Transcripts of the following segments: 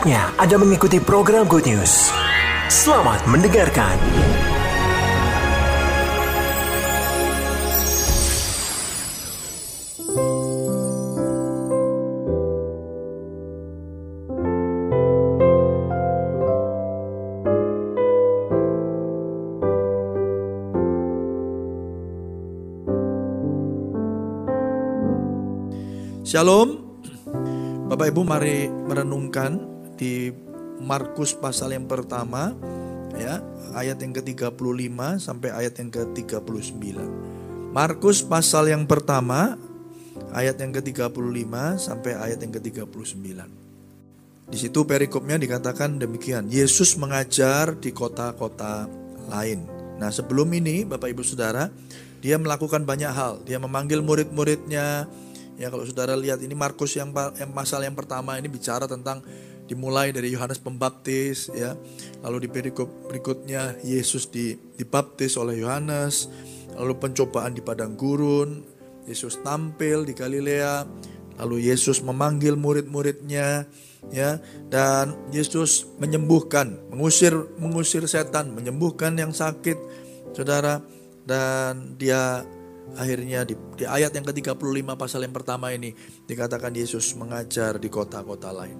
Saatnya Anda mengikuti program Good News. Selamat mendengarkan. Shalom. Bapak Ibu, mari merenungkan di Markus pasal yang pertama ya, ayat yang ke-35 sampai ayat yang ke-39. Markus pasal yang pertama ayat yang ke-35 sampai ayat yang ke-39. Di situ perikopnya dikatakan demikian, Yesus mengajar di kota-kota lain. Nah, sebelum ini Bapak Ibu Saudara, dia melakukan banyak hal. Dia memanggil murid-muridnya. Ya, kalau saudara lihat ini Markus yang pasal yang pertama ini bicara tentang dimulai dari Yohanes Pembaptis ya. Lalu di perikop berikutnya Yesus dibaptis oleh Yohanes, lalu pencobaan di padang gurun, Yesus tampil di Galilea, lalu Yesus memanggil murid-muridnya ya, dan Yesus menyembuhkan, mengusir setan, menyembuhkan yang sakit, saudara, dan dia akhirnya di ayat yang ke-35 pasal yang pertama ini dikatakan Yesus mengajar di kota-kota lain.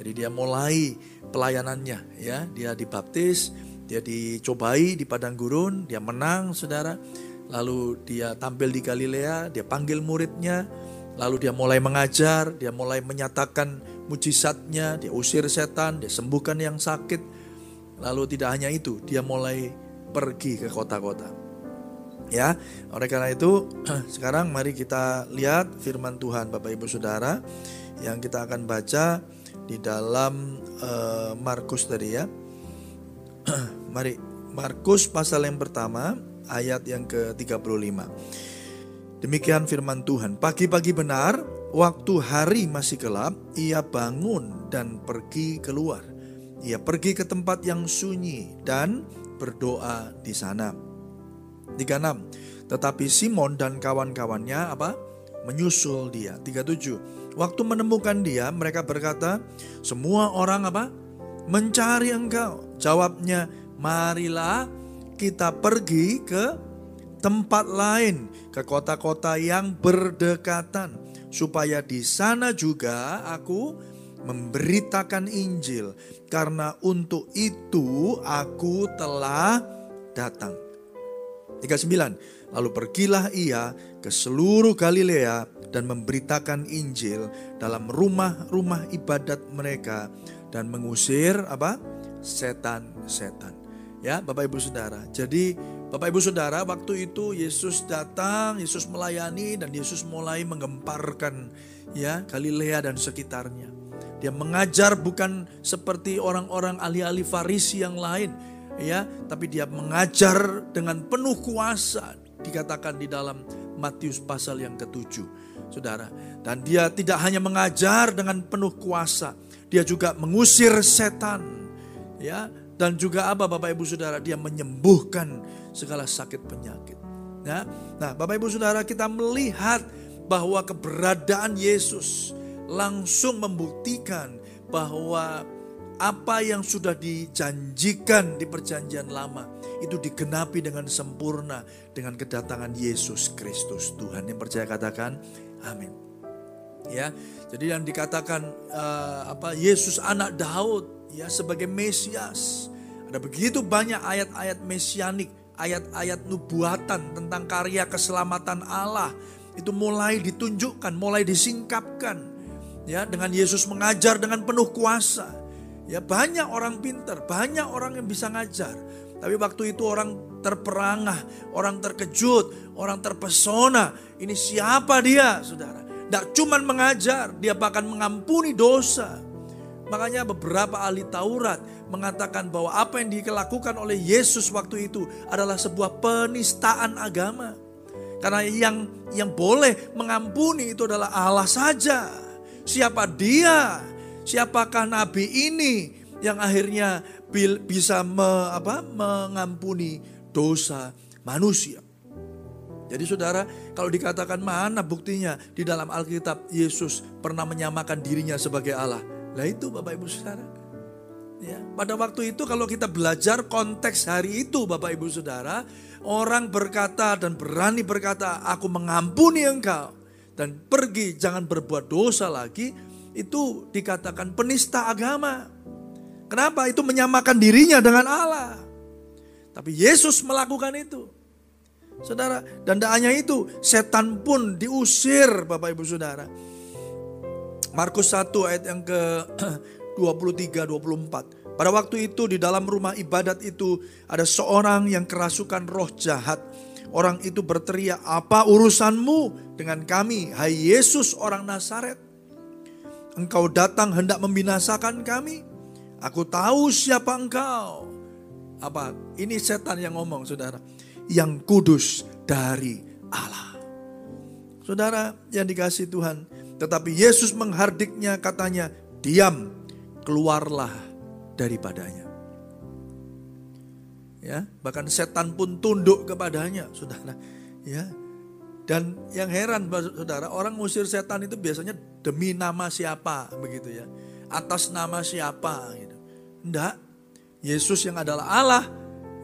Jadi dia mulai pelayanannya ya, dia dibaptis, dia dicobai di padang gurun, dia menang saudara. Lalu dia tampil di Galilea, dia panggil muridnya, lalu dia mulai mengajar, dia mulai menyatakan mujizatnya, dia usir setan, dia sembuhkan yang sakit. Lalu tidak hanya itu, dia mulai pergi ke kota-kota. Ya, oleh karena itu sekarang mari kita lihat firman Tuhan Bapak Ibu Saudara yang kita akan baca di dalam Markus tadi ya. Mari, Markus pasal yang pertama ayat yang ke-35. Demikian firman Tuhan. Pagi-pagi benar, waktu hari masih gelap, ia bangun dan pergi keluar. Ia pergi ke tempat yang sunyi dan berdoa di sana. 36. Tetapi Simon dan kawan-kawannya menyusul dia. 37. Waktu menemukan dia, mereka berkata, semua orang mencari engkau. Jawabnya, marilah kita pergi ke tempat lain, ke kota-kota yang berdekatan, supaya di sana juga aku memberitakan Injil, karena untuk itu aku telah datang. 39. Lalu pergilah ia ke seluruh Galilea dan memberitakan Injil dalam rumah-rumah ibadat mereka dan mengusir setan-setan. Ya, Bapak Ibu Saudara. Jadi Bapak Ibu Saudara, waktu itu Yesus datang, Yesus melayani, dan Yesus mulai menggemparkan ya Galilea dan sekitarnya. Dia mengajar bukan seperti orang-orang ahli-ahli Farisi yang lain. Ya, tapi dia mengajar dengan penuh kuasa, dikatakan di dalam Matius pasal yang ke-7, saudara. Dan dia tidak hanya mengajar dengan penuh kuasa, dia juga mengusir setan, ya. Dan juga Bapak Ibu Saudara, dia menyembuhkan segala sakit penyakit. Ya. Nah, Bapak Ibu Saudara, kita melihat bahwa keberadaan Yesus langsung membuktikan bahwa apa yang sudah dijanjikan di Perjanjian Lama itu digenapi dengan sempurna dengan kedatangan Yesus Kristus. Tuhan yang percaya katakan amin. Ya, jadi yang dikatakan Yesus anak Daud ya sebagai Mesias. Ada begitu banyak ayat-ayat mesianik, ayat-ayat nubuatan tentang karya keselamatan Allah itu mulai ditunjukkan, mulai disingkapkan. Ya, dengan Yesus mengajar dengan penuh kuasa. Ya, banyak orang pintar, banyak orang yang bisa ngajar. Tapi waktu itu orang terperangah, orang terkejut, orang terpesona. Ini siapa dia, saudara? Tidak cuma mengajar, dia bahkan mengampuni dosa. Makanya beberapa ahli Taurat mengatakan bahwa apa yang dilakukan oleh Yesus waktu itu adalah sebuah penistaan agama. Karena yang boleh mengampuni itu adalah Allah saja. Siapa dia? Siapakah nabi ini yang akhirnya bisa mengampuni dosa manusia? Jadi saudara, kalau dikatakan mana buktinya di dalam Alkitab Yesus pernah menyamakan dirinya sebagai Allah? Lah itu Bapak Ibu Saudara. Ya, pada waktu itu kalau kita belajar konteks hari itu Bapak Ibu Saudara, orang berkata dan berani berkata, aku mengampuni engkau dan pergi jangan berbuat dosa lagi, itu dikatakan penista agama. Kenapa? Itu menyamakan dirinya dengan Allah. Tapi Yesus melakukan itu. Saudara, dan tidak hanya itu, setan pun diusir Bapak Ibu Saudara. Markus 1 ayat yang ke 23-24. Pada waktu itu di dalam rumah ibadat itu ada seorang yang kerasukan roh jahat. Orang itu berteriak, apa urusanmu dengan kami, hai Yesus orang Nazaret? Engkau datang hendak membinasakan kami? Aku tahu siapa engkau. Apa? Ini setan yang ngomong saudara. Yang kudus dari Allah. Saudara yang dikasihi Tuhan. Tetapi Yesus menghardiknya katanya, diam, keluarlah daripadanya. Ya, bahkan setan pun tunduk kepadanya, saudara. Ya. Dan yang heran saudara, orang ngusir setan itu biasanya demi nama siapa, begitu ya. Atas nama siapa gitu. Enggak. Yesus yang adalah Allah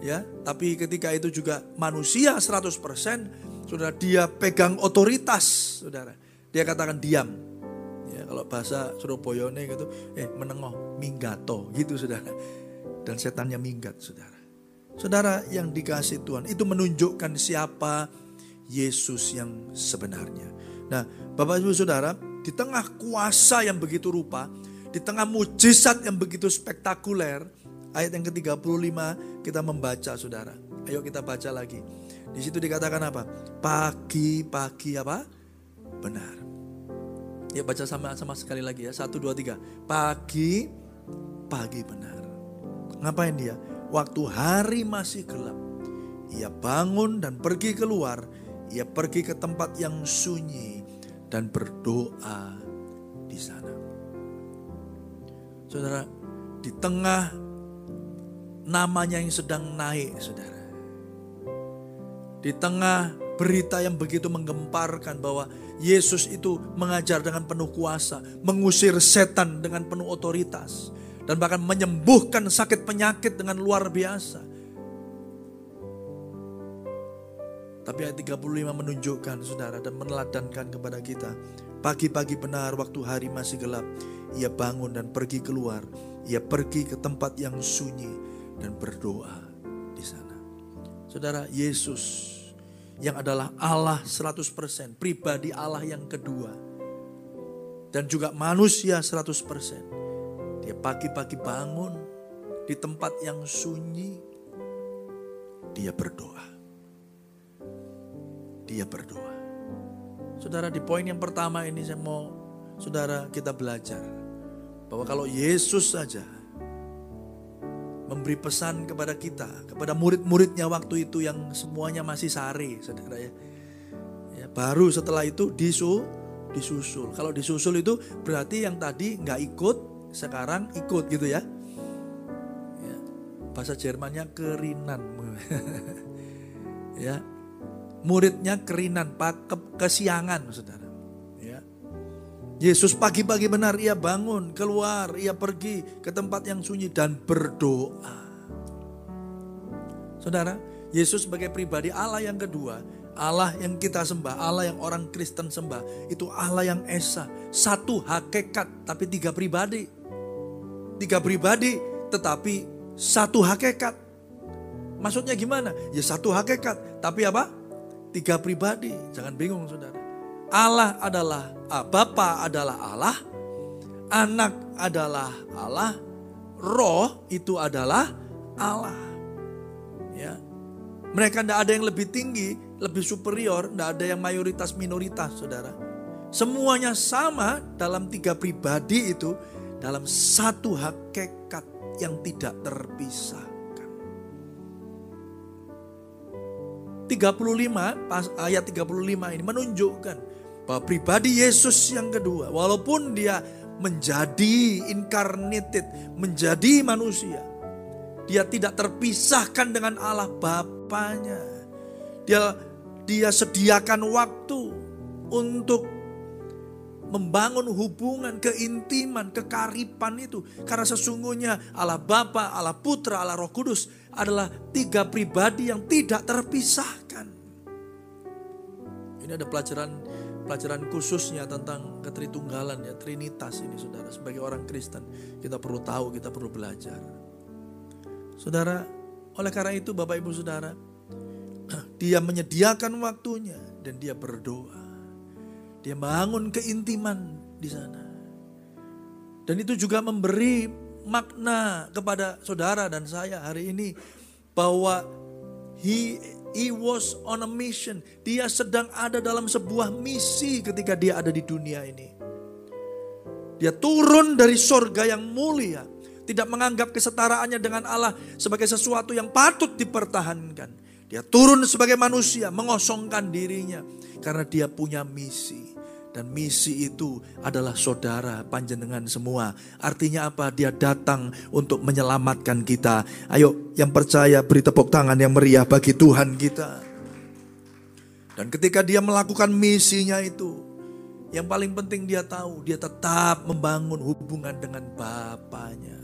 ya, tapi ketika itu juga manusia 100%, saudara, dia pegang otoritas, saudara. Dia katakan diam. Ya, kalau bahasa Surabayane gitu, menengoh minggato gitu, saudara. Dan setannya minggat, saudara. Saudara yang dikasihi Tuhan, itu menunjukkan siapa Yesus yang sebenarnya. Nah, Bapak Ibu Saudara, di tengah kuasa yang begitu rupa, di tengah mujizat yang begitu spektakuler, ayat yang ke-35 kita membaca saudara. Ayo kita baca lagi. Di situ dikatakan apa? Pagi-pagi apa? Benar. Ya baca sama-sama sekali lagi ya. 1, 2, 3. Pagi-pagi benar. Ngapain dia? Waktu hari masih gelap, ia bangun dan pergi keluar. Ia pergi ke tempat yang sunyi dan berdoa di sana. Saudara, di tengah namanya yang sedang naik, saudara. Di tengah berita yang begitu menggemparkan bahwa Yesus itu mengajar dengan penuh kuasa, mengusir setan dengan penuh otoritas, dan bahkan menyembuhkan sakit penyakit dengan luar biasa. Tapi ayat 35 menunjukkan saudara dan meneladankan kepada kita. Pagi-pagi benar waktu hari masih gelap, ia bangun dan pergi keluar. Ia pergi ke tempat yang sunyi dan berdoa di sana. Saudara, Yesus yang adalah Allah 100%, pribadi Allah yang kedua, dan juga manusia 100%. Dia pagi-pagi bangun di tempat yang sunyi, dia berdoa. Dia berdoa. Saudara, di poin yang pertama ini saya mau saudara kita belajar bahwa kalau Yesus saja memberi pesan kepada kita, kepada murid-muridnya waktu itu yang semuanya masih sari, saudara ya. Ya baru setelah itu disusul. Kalau disusul itu berarti yang tadi nggak ikut, sekarang ikut gitu ya. Ya bahasa Jermannya kerinan. Ya. Muridnya kerinan, kesiangan saudara. Ya. Yesus pagi-pagi benar ia bangun, keluar, ia pergi ke tempat yang sunyi dan berdoa. Saudara, Yesus sebagai pribadi Allah yang kedua, Allah yang kita sembah, Allah yang orang Kristen sembah, itu Allah yang esa, satu hakikat tapi tiga pribadi. Tiga pribadi tetapi satu hakikat. Maksudnya gimana? Ya satu hakikat tapi apa? Tiga pribadi, jangan bingung saudara. Allah adalah Bapa adalah Allah, Anak adalah Allah, Roh itu adalah Allah. Ya, mereka tidak ada yang lebih tinggi, lebih superior, tidak ada yang mayoritas minoritas saudara. Semuanya sama dalam tiga pribadi itu, dalam satu hakikat yang tidak terpisah. 35 ayat 35 ini menunjukkan bahwa pribadi Yesus yang kedua, walaupun dia menjadi incarnated, menjadi manusia, dia tidak terpisahkan dengan Allah Bapanya. Dia sediakan waktu untuk membangun hubungan, keintiman, kekaripan itu. Karena sesungguhnya Allah Bapa, Allah Putra, Allah Roh Kudus adalah tiga pribadi yang tidak terpisahkan. Ini ada pelajaran khususnya tentang ketritunggalan, ya, Trinitas ini, saudara. Sebagai orang Kristen kita perlu tahu, kita perlu belajar, saudara. Oleh karena itu Bapak Ibu Saudara, Dia menyediakan waktunya dan Dia berdoa. Dia bangun keintiman di sana. Dan itu juga memberi makna kepada saudara dan saya hari ini bahwa He was on a mission. Dia sedang ada dalam sebuah misi ketika Dia ada di dunia ini. Dia turun dari sorga yang mulia, tidak menganggap kesetaraannya dengan Allah sebagai sesuatu yang patut dipertahankan. Dia turun sebagai manusia, mengosongkan dirinya karena Dia punya misi. Dan misi itu adalah saudara panjenengan semua. Artinya apa? Dia datang untuk menyelamatkan kita. Ayo yang percaya beri tepuk tangan yang meriah bagi Tuhan kita. Dan ketika Dia melakukan misinya itu, yang paling penting Dia tahu, Dia tetap membangun hubungan dengan Bapanya.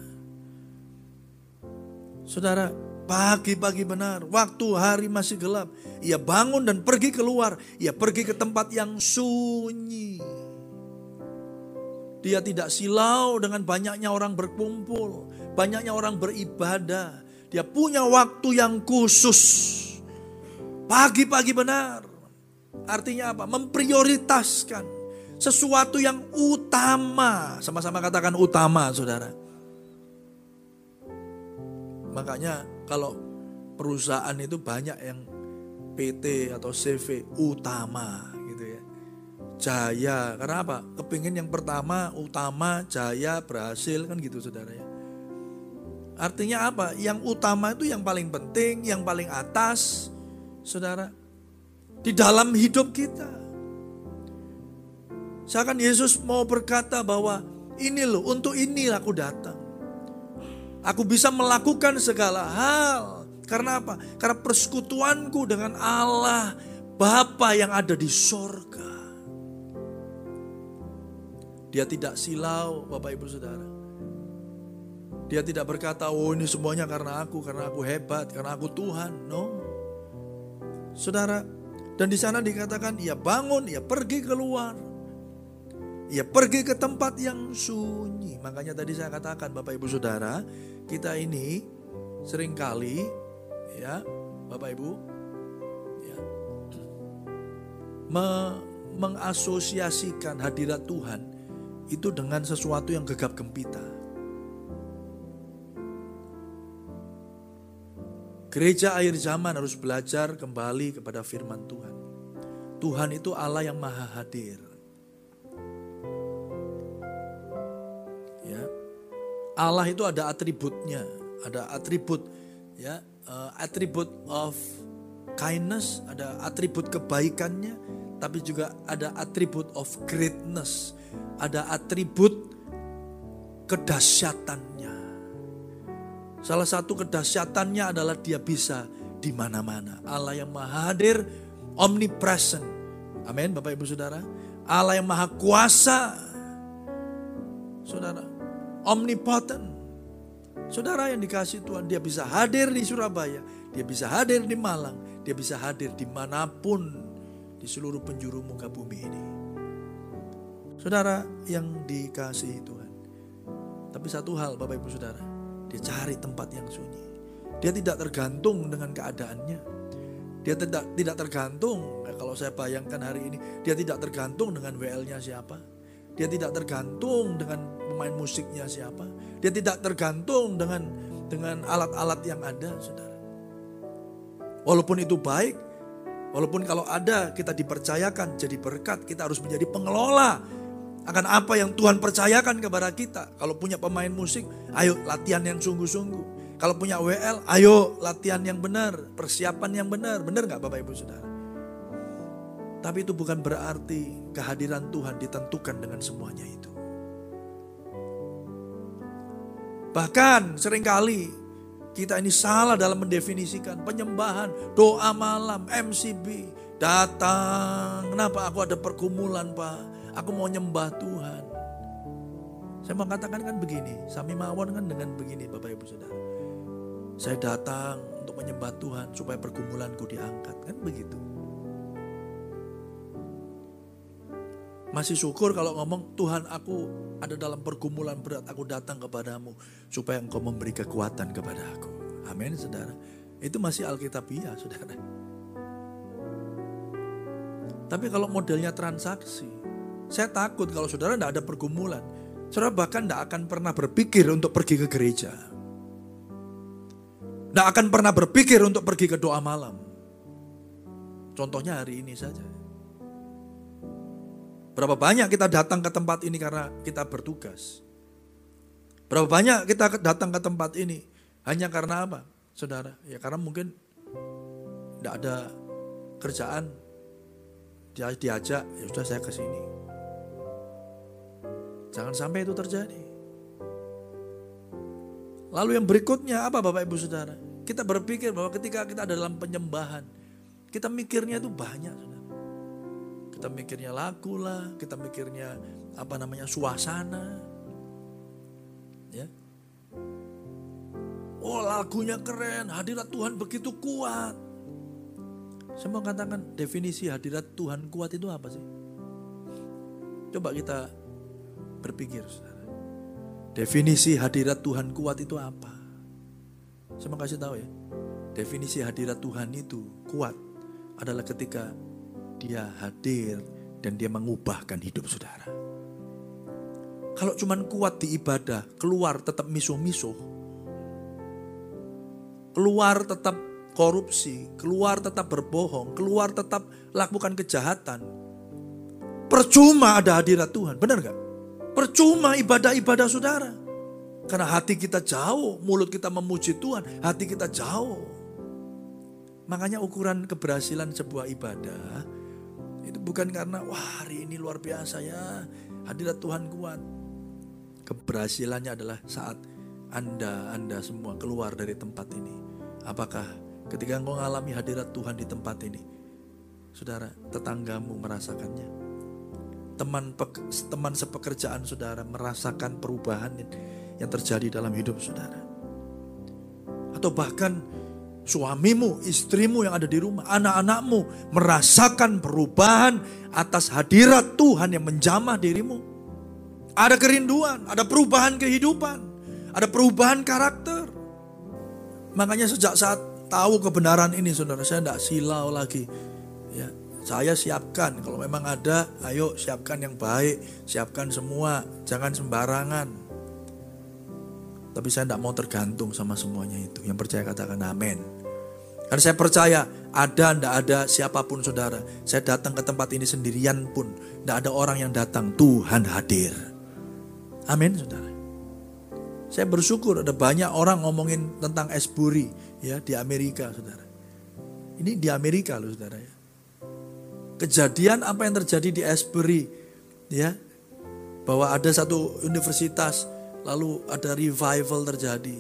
Saudara, pagi-pagi benar, waktu hari masih gelap, Ia bangun dan pergi keluar. Ia pergi ke tempat yang sunyi. Dia tidak silau dengan banyaknya orang berkumpul, banyaknya orang beribadah. Dia punya waktu yang khusus. Pagi-pagi benar. Artinya apa? Memprioritaskan sesuatu yang utama. Sama-sama katakan utama, saudara. Makanya kalau perusahaan itu banyak yang PT atau CV utama gitu ya. Jaya, karena apa? Kepingin yang pertama, utama, jaya, berhasil, kan gitu saudara ya. Artinya apa? Yang utama itu yang paling penting, yang paling atas, saudara. Di dalam hidup kita. Seakan Yesus mau berkata bahwa ini loh, untuk ini aku datang. Aku bisa melakukan segala hal. Karena apa? Karena persekutuanku dengan Allah Bapa yang ada di sorga. Dia tidak silau, Bapak Ibu Saudara. Dia tidak berkata, oh ini semuanya karena aku hebat, karena aku Tuhan. No. Saudara, dan di sana dikatakan, ia bangun, ia pergi keluar. Ia pergi ke tempat yang sunyi. Makanya tadi saya katakan Bapak Ibu Saudara, kita ini seringkali ya Bapak Ibu ya, mengasosiasikan hadirat Tuhan itu dengan sesuatu yang gegap gempita. Gereja akhir zaman harus belajar kembali kepada firman Tuhan. Tuhan itu Allah yang maha hadir. Allah itu ada atributnya, ada atribut ya, atribut of kindness, ada atribut kebaikannya, tapi juga ada atribut of greatness, ada atribut kedahsyatannya. Salah satu kedahsyatannya adalah Dia bisa di mana-mana. Allah yang maha hadir, omnipresent. Amin, Bapak Ibu Saudara. Allah yang maha kuasa, saudara. Omnipotent. Saudara yang dikasih Tuhan, Dia bisa hadir di Surabaya, Dia bisa hadir di Malang, Dia bisa hadir dimanapun di seluruh penjuru muka bumi ini. Saudara yang dikasihi Tuhan. Tapi satu hal Bapak Ibu Saudara, Dia cari tempat yang sunyi. Dia tidak tergantung dengan keadaannya. Dia tidak tergantung, kalau saya bayangkan hari ini, Dia tidak tergantung dengan WL-nya siapa. Dia tidak tergantung dengan main musiknya siapa. Dia tidak tergantung dengan alat-alat yang ada, saudara. Walaupun itu baik, walaupun kalau ada kita dipercayakan jadi berkat, kita harus menjadi pengelola akan apa yang Tuhan percayakan kepada kita. Kalau punya pemain musik, ayo latihan yang sungguh-sungguh. Kalau punya WL, ayo latihan yang benar, persiapan yang benar. Benar gak Bapak Ibu Saudara? Tapi itu bukan berarti kehadiran Tuhan ditentukan dengan semuanya itu. Bahkan seringkali kita ini salah dalam mendefinisikan penyembahan, doa malam, MCB, datang. Kenapa aku ada pergumulan Pak? Aku mau nyembah Tuhan. Saya mau katakan kan begini, Sami Mawon kan dengan begini Bapak Ibu Saudara. Saya datang untuk menyembah Tuhan supaya pergumulanku diangkat, kan begitu. Masih syukur kalau ngomong, Tuhan aku ada dalam pergumulan berat, aku datang kepadamu supaya engkau memberi kekuatan kepada aku. Amin saudara. Itu masih Alkitabiah saudara. Tapi kalau modelnya transaksi, saya takut kalau saudara tidak ada pergumulan. Saudara bahkan tidak akan pernah berpikir untuk pergi ke gereja. Tidak akan pernah berpikir untuk pergi ke doa malam. Contohnya hari ini saja. Berapa banyak kita datang ke tempat ini karena kita bertugas. Berapa banyak kita datang ke tempat ini hanya karena apa, saudara? Ya karena mungkin tidak ada kerjaan, dia diajak, ya sudah saya kesini. Jangan sampai itu terjadi. Lalu yang berikutnya apa Bapak Ibu Saudara? Kita berpikir bahwa ketika kita ada dalam penyembahan, kita mikirnya itu banyak. Kita mikirnya lagu lah, kita mikirnya suasana. Ya. Oh lagunya keren, hadirat Tuhan begitu kuat. Saya mau katakan definisi hadirat Tuhan kuat itu apa sih? Coba kita berpikir saudara. Definisi hadirat Tuhan kuat itu apa? Saya mau kasih tahu ya. Definisi hadirat Tuhan itu kuat adalah ketika Dia hadir dan Dia mengubahkan hidup saudara. Kalau cuman kuat di ibadah, keluar tetap misuh-misuh, keluar tetap korupsi, keluar tetap berbohong, keluar tetap lakukan kejahatan, percuma ada hadirat Tuhan, benar gak? Percuma ibadah-ibadah saudara. Karena hati kita jauh, mulut kita memuji Tuhan, hati kita jauh. Makanya ukuran keberhasilan sebuah ibadah itu bukan karena wah hari ini luar biasa ya hadirat Tuhan kuat. Keberhasilannya adalah saat Anda semua keluar dari tempat ini. Apakah ketika engkau mengalami hadirat Tuhan di tempat ini, saudara, tetanggamu merasakannya, teman sepekerjaan saudara merasakan perubahan yang terjadi dalam hidup saudara, atau bahkan suamimu, istrimu yang ada di rumah, anak-anakmu merasakan perubahan atas hadirat Tuhan yang menjamah dirimu. Ada kerinduan, ada perubahan kehidupan, ada perubahan karakter. Makanya sejak saat tahu kebenaran ini saudara, saya tidak silau lagi. Ya, saya siapkan, kalau memang ada, ayo siapkan yang baik, siapkan semua, jangan sembarangan. Tapi saya tidak mau tergantung sama semuanya itu. Yang percaya katakan amin. Karena saya percaya ada tidak ada siapapun saudara. Saya datang ke tempat ini sendirian pun. Tidak ada orang yang datang. Tuhan hadir. Amin saudara. Saya bersyukur ada banyak orang ngomongin tentang Asbury ya, di Amerika saudara. Ini di Amerika loh saudara ya. Kejadian apa yang terjadi di Asbury ya, bahwa ada satu universitas lalu ada revival terjadi.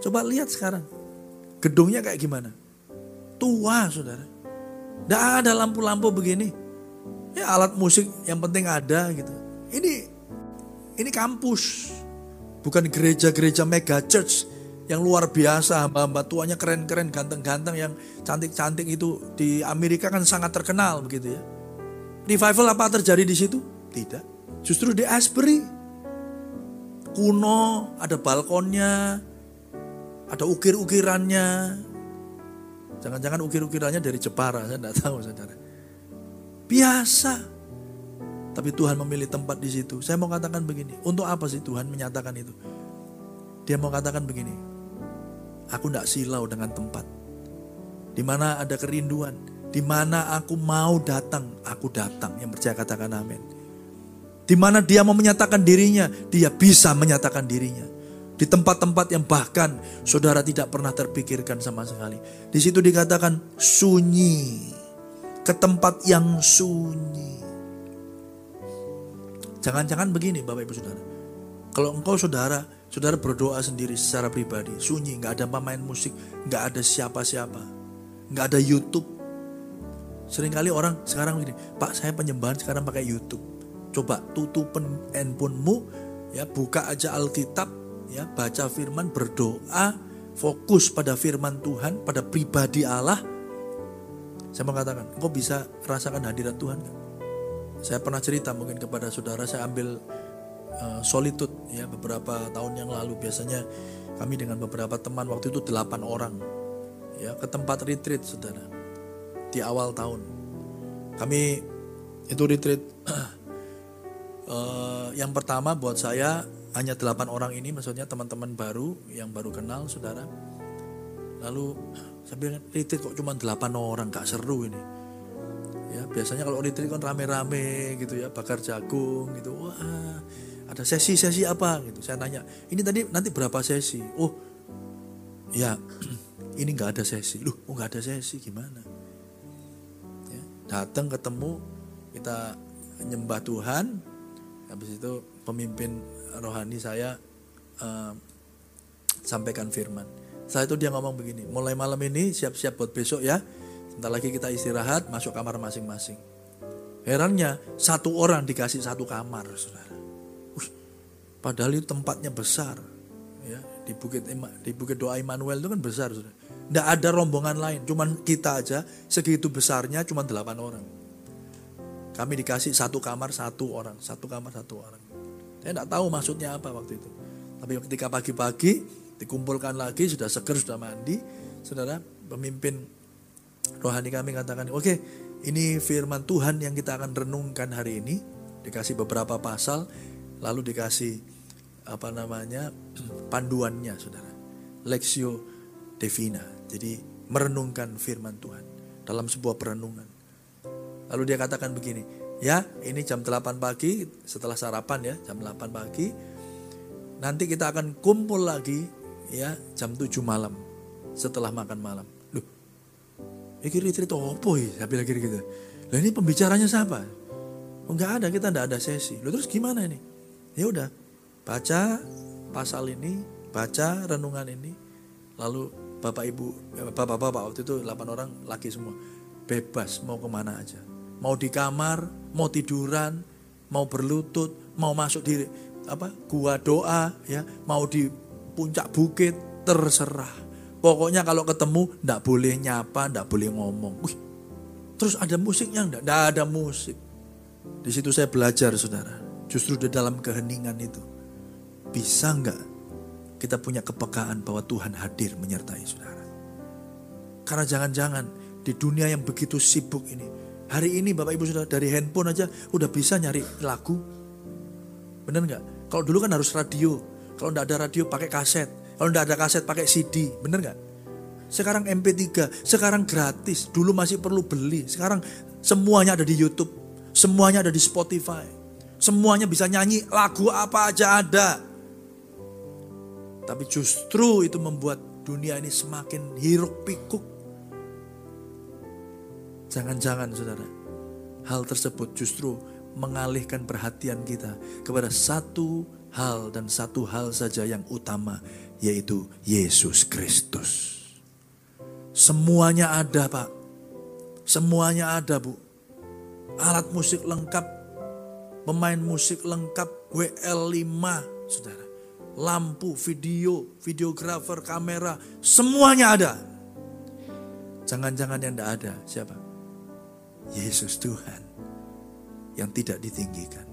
Coba lihat sekarang. Gedungnya kayak gimana? Tua, saudara. Tidak ada lampu-lampu begini. Ya alat musik yang penting ada gitu. Ini kampus. Bukan gereja-gereja mega church yang luar biasa. Hamba-hamba tuanya keren-keren, ganteng-ganteng yang cantik-cantik itu di Amerika kan sangat terkenal begitu ya. Revival apa terjadi di situ? Tidak. Justru di Asbury. Kuno, ada balkonnya, ada ukir-ukirannya. Jangan-jangan ukir-ukirannya dari Jepara, saya tidak tahu saudara. Biasa, tapi Tuhan memilih tempat di situ. Saya mau katakan begini, untuk apa sih Tuhan menyatakan itu? Dia mau katakan begini, aku tidak silau dengan tempat. Di mana ada kerinduan, di mana aku mau datang, aku datang. Yang percaya katakan amin. Di mana dia mau menyatakan dirinya, dia bisa menyatakan dirinya. Di tempat-tempat yang bahkan saudara tidak pernah terpikirkan sama sekali. Di situ dikatakan sunyi, ke tempat yang sunyi. Jangan-jangan begini Bapak Ibu Saudara. Kalau engkau saudara berdoa sendiri secara pribadi, sunyi, gak ada pemain musik, gak ada siapa-siapa, gak ada YouTube. Seringkali orang sekarang begini, Pak saya penyembahan sekarang pakai YouTube. Coba tutupin handphonemu, ya, buka aja Alkitab, ya, baca firman, berdoa, fokus pada firman Tuhan, pada pribadi Allah. Saya mengatakan, engkau bisa rasakan hadirat Tuhan. Saya pernah cerita mungkin kepada saudara, saya ambil solitud, ya, beberapa tahun yang lalu. Biasanya kami dengan beberapa teman, waktu itu 8 orang, ya, ke tempat retreat, saudara, di awal tahun. Kami itu retreat yang pertama buat saya, hanya 8 orang ini, maksudnya teman-teman baru yang baru kenal, saudara. Lalu saya bilang, retreat kok cuma 8 orang, gak seru ini. Ya, biasanya kalau retreat kan rame-rame gitu ya, bakar jagung gitu. Wah, ada sesi-sesi apa gitu. Saya nanya, ini tadi nanti berapa sesi? Oh, ya, ini gak ada sesi. Loh, oh, gak ada sesi, gimana? Ya, datang ketemu, kita nyembah Tuhan. Habis itu pemimpin rohani saya sampaikan firman. Setelah itu dia ngomong begini, mulai malam ini siap-siap buat besok ya. Sebentar lagi kita istirahat, masuk kamar masing-masing. Herannya, 1 orang dikasih 1 kamar, saudara. Padahal itu tempatnya besar, ya, di bukit doa Immanuel itu kan besar, saudara. Nggak ada rombongan lain, cuman kita aja. Segitu besarnya, cuman 8 orang. Kami dikasih 1 kamar 1 orang, 1 kamar 1 orang. Saya nggak tahu maksudnya apa waktu itu. Tapi ketika pagi-pagi dikumpulkan lagi, sudah seger, sudah mandi, saudara, pemimpin rohani kami katakan, oke, ini firman Tuhan yang kita akan renungkan hari ini. Dikasih beberapa pasal, lalu dikasih panduannya, saudara, Lectio Divina. Jadi merenungkan firman Tuhan dalam sebuah perenungan. Lalu dia katakan begini, ya, ini jam 8 pagi setelah sarapan, ya, jam 8 pagi. Nanti kita akan kumpul lagi, ya, jam 7 malam setelah makan malam. Loh, iki retreat opo iki? Saya bilang gitu. Lah, ini pembicaranya siapa? Enggak ada, kita enggak ada sesi. Loh, terus gimana ini? Ya udah, baca pasal ini, baca renungan ini. Lalu Bapak Ibu, Bapak-bapak waktu itu 8 orang laki semua. Bebas mau kemana aja. Mau di kamar, mau tiduran, mau berlutut, mau masuk di gua doa, ya, mau di puncak bukit, terserah. Pokoknya kalau ketemu enggak boleh nyapa, enggak boleh ngomong. Wih, terus ada musiknya enggak? Enggak ada musik. Di situ saya belajar, saudara. Justru di dalam keheningan itu, bisa enggak kita punya kepekaan bahwa Tuhan hadir menyertai saudara? Karena jangan-jangan di dunia yang begitu sibuk ini, hari ini Bapak Ibu sudah dari handphone aja udah bisa nyari lagu. Bener gak? Kalau dulu kan harus radio. Kalau gak ada radio pakai kaset. Kalau gak ada kaset pakai CD. Bener gak? Sekarang MP3. Sekarang gratis. Dulu masih perlu beli. Sekarang semuanya ada di YouTube. Semuanya ada di Spotify. Semuanya bisa nyanyi lagu apa aja ada. Tapi justru itu membuat dunia ini semakin hiruk-pikuk. Jangan-jangan, saudara, hal tersebut justru mengalihkan perhatian kita kepada satu hal dan satu hal saja yang utama, yaitu Yesus Kristus. Semuanya ada, Pak. Semuanya ada, Bu. Alat musik lengkap, pemain musik lengkap, WL5, saudara. Lampu, video, videografer, kamera, semuanya ada. Jangan-jangan yang tidak ada, siapa? Yesus Tuhan yang tidak ditinggikan.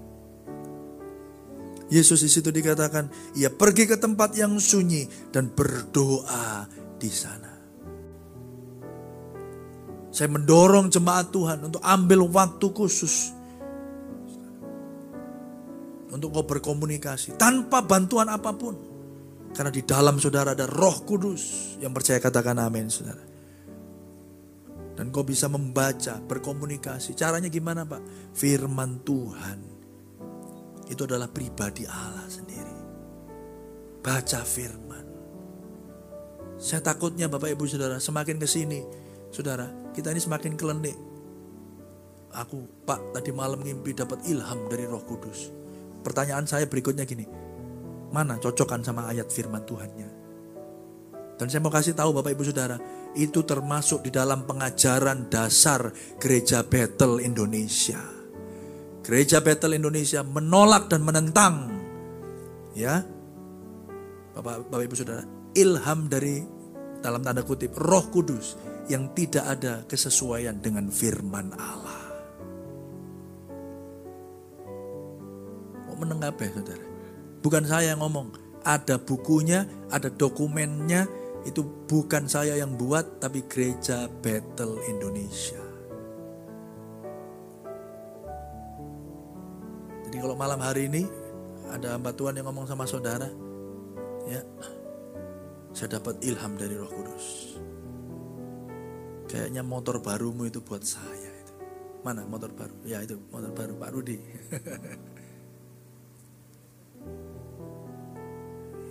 Yesus di situ dikatakan, ia pergi ke tempat yang sunyi dan berdoa di sana. Saya mendorong jemaat Tuhan untuk ambil waktu khusus untuk kau berkomunikasi tanpa bantuan apapun, karena di dalam saudara ada Roh Kudus. Yang percaya katakan amin, saudara. Dan kau bisa membaca, berkomunikasi. Caranya gimana, Pak? Firman Tuhan itu adalah pribadi Allah sendiri. Baca firman. Saya takutnya Bapak Ibu saudara, semakin kesini, saudara, kita ini semakin kelenik. Aku, Pak, tadi malam ngimpi dapat ilham dari Roh Kudus. Pertanyaan saya berikutnya gini, mana cocokan sama ayat firman Tuhannya? Dan saya mau kasih tahu Bapak Ibu saudara, itu termasuk di dalam pengajaran dasar Gereja Bethel Indonesia. Gereja Bethel Indonesia menolak dan menentang, ya, Bapak Ibu Saudara, ilham dari, dalam tanda kutip, Roh Kudus yang tidak ada kesesuaian dengan firman Allah. Mau menengah apa, Saudara? Bukan saya yang ngomong. Ada bukunya, ada dokumennya, itu bukan saya yang buat, tapi Gereja Bethel Indonesia. Jadi kalau malam hari ini ada hamba Tuhan yang ngomong sama saudara, ya, saya dapat ilham dari Roh Kudus. Kayaknya motor barumu itu buat saya. Mana motor baru? Ya itu motor baru Pak Rudi.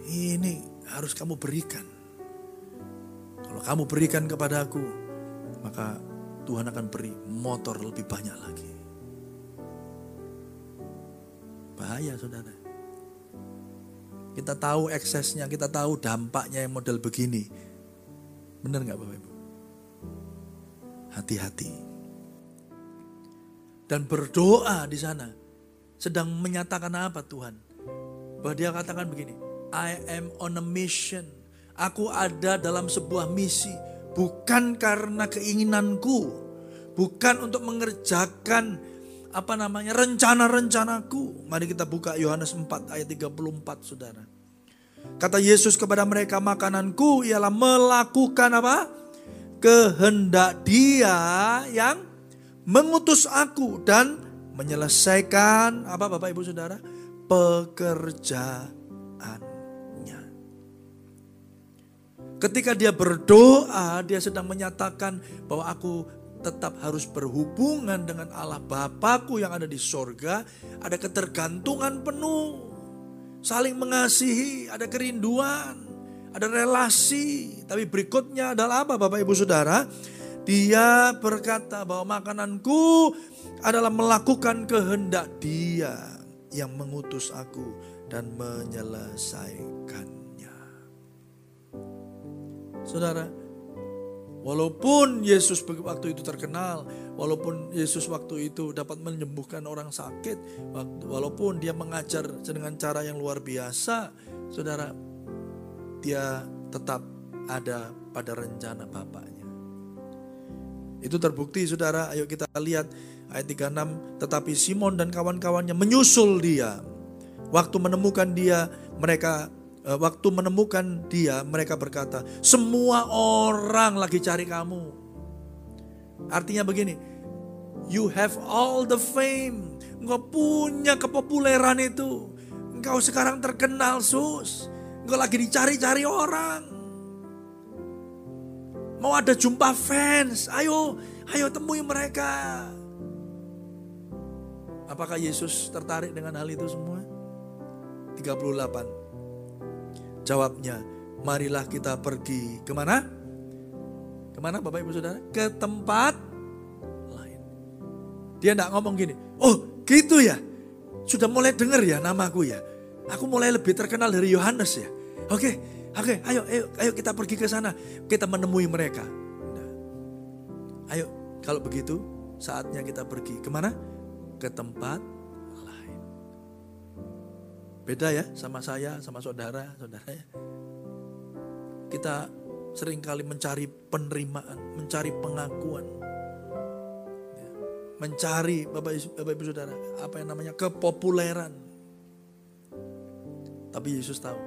Ini harus kamu berikan. Kalau kamu berikan kepada aku, maka Tuhan akan beri motor lebih banyak lagi. Bahaya, saudara. Kita tahu eksesnya, kita tahu dampaknya yang model begini. Benar gak Bapak Ibu? Hati-hati. Dan berdoa di sana. Sedang menyatakan apa Tuhan? Bahwa dia katakan begini. I am on a mission. Aku ada dalam sebuah misi. Bukan karena keinginanku. Bukan untuk mengerjakan rencana-rencanaku. Mari kita buka Yohanes 4 ayat 34, saudara. Kata Yesus kepada mereka, makananku ialah melakukan apa? Kehendak Dia yang mengutus aku. Dan menyelesaikan apa Bapak Ibu Saudara? Pekerjaan. Ketika dia berdoa, dia sedang menyatakan bahwa aku tetap harus berhubungan dengan Allah Bapakku yang ada di sorga. Ada ketergantungan penuh, saling mengasihi, ada kerinduan, ada relasi. Tapi berikutnya adalah apa Bapak Ibu Saudara? Dia berkata bahwa makananku adalah melakukan kehendak Dia yang mengutus aku dan menyelesaikan. Saudara, walaupun Yesus waktu itu terkenal, walaupun Yesus waktu itu dapat menyembuhkan orang sakit, walaupun dia mengajar dengan cara yang luar biasa, saudara, dia tetap ada pada rencana Bapaknya. Itu terbukti, saudara. Ayo kita lihat ayat 36, tetapi Simon dan kawan-kawannya menyusul dia. Waktu menemukan dia, mereka berkata, semua orang lagi cari kamu. Artinya begini, you have all the fame. Engkau punya kepopuleran itu. Engkau sekarang terkenal, Sus. Engkau lagi dicari-cari orang. Mau ada jumpa fans, ayo temui mereka. Apakah Yesus tertarik dengan hal itu semua? 38. Jawabnya, marilah kita pergi kemana? Kemana Bapak Ibu Saudara? Ke tempat lain. Dia tidak ngomong gini, oh gitu ya, sudah mulai dengar ya namaku ya, aku mulai lebih terkenal dari Yohanes ya. Oke, ayo kita pergi ke sana, kita menemui mereka. Nah, ayo kalau begitu saatnya kita pergi kemana? Ke tempat. Beda ya sama saya, sama saudara ya. Kita seringkali mencari penerimaan, mencari pengakuan, mencari Bapak Ibu Saudara apa yang namanya kepopuleran. Tapi Yesus tahu,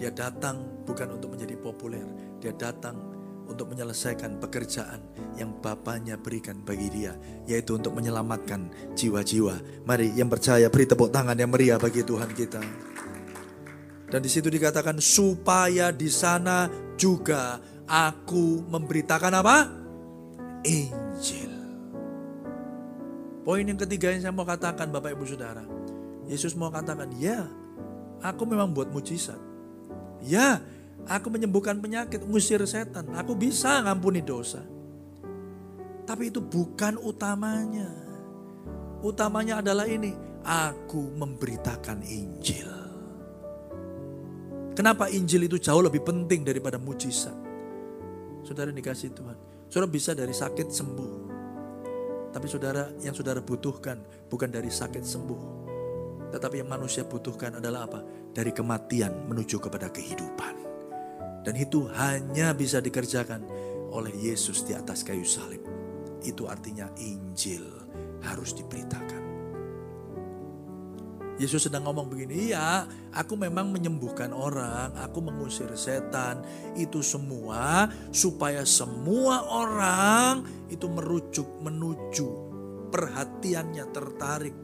dia datang bukan untuk menjadi populer, dia datang untuk menyelesaikan pekerjaan yang Bapaknya berikan bagi dia, yaitu untuk menyelamatkan jiwa-jiwa. Mari yang percaya beri tepuk tangan yang meriah bagi Tuhan kita. Dan di situ dikatakan supaya di sana juga aku memberitakan apa? Injil. Poin yang ketiga yang saya mau katakan Bapak Ibu Saudara, Yesus mau katakan, ya, aku memang buat mujizat. Ya, aku menyembuhkan penyakit, ngusir setan. Aku bisa ngampuni dosa. Tapi itu bukan utamanya. Utamanya adalah ini. Aku memberitakan Injil. Kenapa Injil itu jauh lebih penting daripada mujizat? Saudara dikasih Tuhan. Saudara bisa dari sakit sembuh. Tapi saudara, yang saudara butuhkan bukan dari sakit sembuh. Tetapi yang manusia butuhkan adalah apa? Dari kematian menuju kepada kehidupan. Dan itu hanya bisa dikerjakan oleh Yesus di atas kayu salib. Itu artinya Injil harus diberitakan. Yesus sedang ngomong begini, iya aku memang menyembuhkan orang, aku mengusir setan, itu semua supaya semua orang itu merujuk, menuju perhatiannya tertarik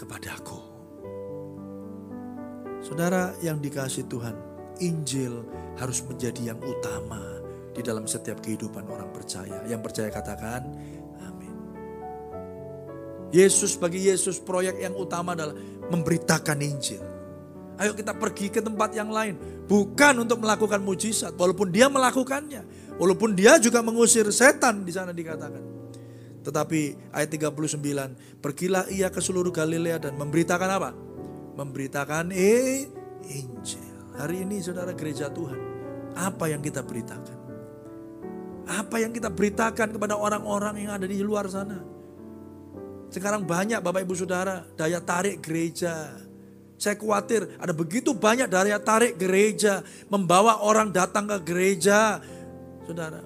kepada aku. Saudara yang dikasihi Tuhan, Injil harus menjadi yang utama di dalam setiap kehidupan orang percaya. Yang percaya katakan, Yesus, bagi Yesus proyek yang utama adalah memberitakan Injil. Ayo kita pergi ke tempat yang lain. Bukan untuk melakukan mujizat. Walaupun dia melakukannya. Walaupun dia juga mengusir setan di sana dikatakan. Tetapi ayat 39. Pergilah ia ke seluruh Galilea dan memberitakan apa? Memberitakan Injil. Hari ini saudara gereja Tuhan. Apa yang kita beritakan? Apa yang kita beritakan kepada orang-orang yang ada di luar sana? Sekarang banyak Bapak Ibu Saudara daya tarik gereja. Saya khawatir ada begitu banyak daya tarik gereja. Membawa orang datang ke gereja. Saudara,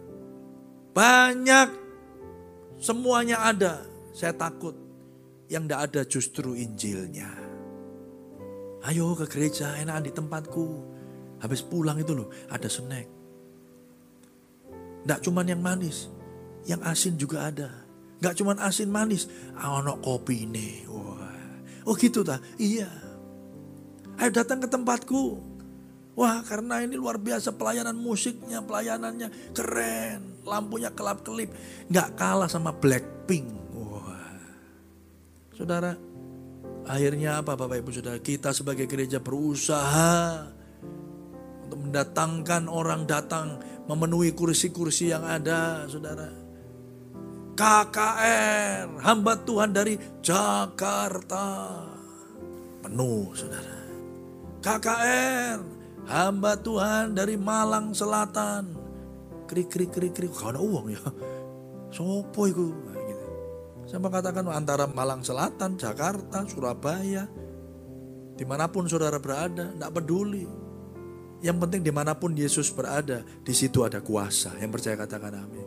banyak semuanya ada. Saya takut yang tidak ada justru Injilnya. Ayo ke gereja enakan di tempatku. Habis pulang itu loh ada snack. Tidak cuma yang manis, yang asin juga ada. Gak cuman asin manis, ono kopi ini. Wah. Oh gitu ta? Iya. Ayo datang ke tempatku. Wah karena ini luar biasa pelayanan musiknya, pelayanannya keren. Lampunya kelap-kelip. Gak kalah sama Blackpink. Wah. Saudara, akhirnya apa Bapak Ibu Saudara? Kita sebagai gereja berusaha untuk mendatangkan orang datang memenuhi kursi-kursi yang ada saudara. KKR, hamba Tuhan dari Jakarta. Penuh, saudara. KKR, hamba Tuhan dari Malang Selatan. Krik. Gak ada uang ya. Sopo itu. Saya katakan antara Malang Selatan, Jakarta, Surabaya. Dimanapun saudara berada, gak peduli. Yang penting dimanapun Yesus berada, di situ ada kuasa. Yang percaya katakan amin.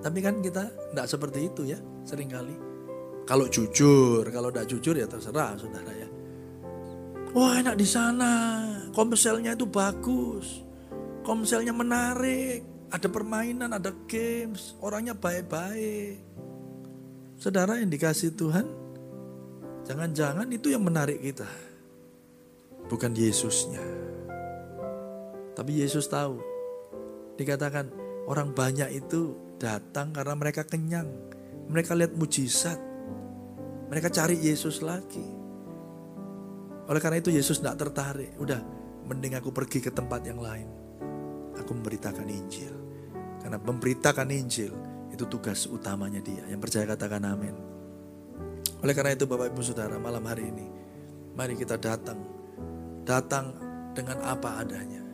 Tapi kan kita tidak seperti itu ya seringkali. Kalau jujur, kalau tidak jujur ya terserah saudara ya. Wah enak di sana, komselnya itu bagus, komselnya menarik, ada permainan, ada games, orangnya baik-baik. Saudara yang dikasihi Tuhan, jangan-jangan itu yang menarik kita, bukan Yesusnya. Tapi Yesus tahu, dikatakan orang banyak itu datang karena mereka kenyang. Mereka lihat mujizat. Mereka cari Yesus lagi. Oleh karena itu Yesus tidak tertarik. Udah, mending aku pergi ke tempat yang lain. Aku memberitakan Injil. Karena memberitakan Injil itu tugas utamanya dia. Yang percaya katakan amin. Oleh karena itu Bapak Ibu Saudara malam hari ini. Mari kita datang. Datang dengan apa adanya.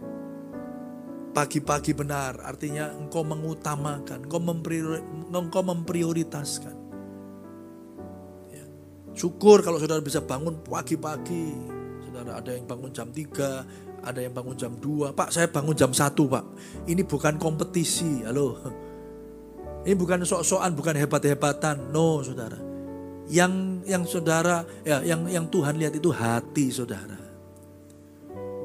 Pagi-pagi benar, artinya engkau mengutamakan, engkau memprioritaskan. Ya. Syukur kalau saudara bisa bangun pagi-pagi. Saudara ada yang bangun jam 3, ada yang bangun jam 2. Pak, saya bangun jam 1, Pak. Ini bukan kompetisi, halo. Ini bukan sok-sokan, bukan hebat-hebatan. No, saudara. Yang saudara, ya, yang Tuhan lihat itu hati saudara.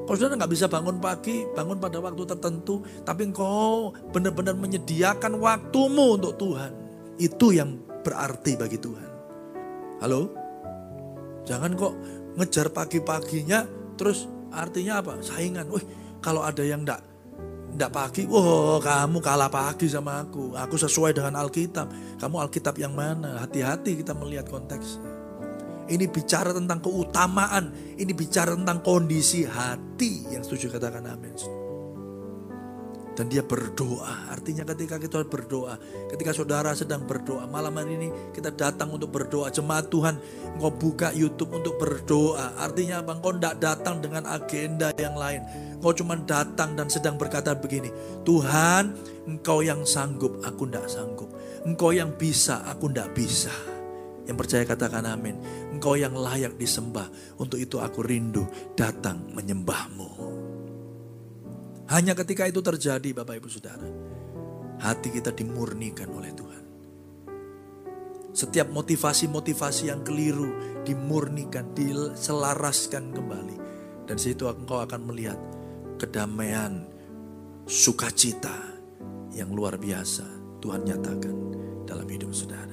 Kalau saudara gak bisa bangun pagi, bangun pada waktu tertentu. Tapi engkau benar-benar menyediakan waktumu untuk Tuhan. Itu yang berarti bagi Tuhan. Halo? Jangan kok ngejar pagi-paginya, terus artinya apa? Saingan. Wih, kalau ada yang gak pagi, oh kamu kalah pagi sama aku. Aku sesuai dengan Alkitab. Kamu Alkitab yang mana? Hati-hati kita melihat konteksnya. Ini bicara tentang keutamaan. Ini bicara tentang kondisi hati. Yang setuju katakan amin. Dan dia berdoa, artinya ketika kita berdoa, ketika saudara sedang berdoa, malam hari ini kita datang untuk berdoa. Jemaat Tuhan, engkau buka YouTube untuk berdoa. Artinya apa? Engkau tidak datang dengan agenda yang lain. Engkau cuma datang dan sedang berkata begini, Tuhan, engkau yang sanggup, aku tidak sanggup. Engkau yang bisa, aku tidak bisa. Yang percaya katakan amin. Engkau yang layak disembah, untuk itu aku rindu datang menyembahmu. Hanya ketika itu terjadi Bapak Ibu Saudara, hati kita dimurnikan oleh Tuhan. Setiap motivasi-motivasi yang keliru dimurnikan, diselaraskan kembali. Dan situ engkau akan melihat kedamaian, sukacita yang luar biasa Tuhan nyatakan dalam hidup saudara.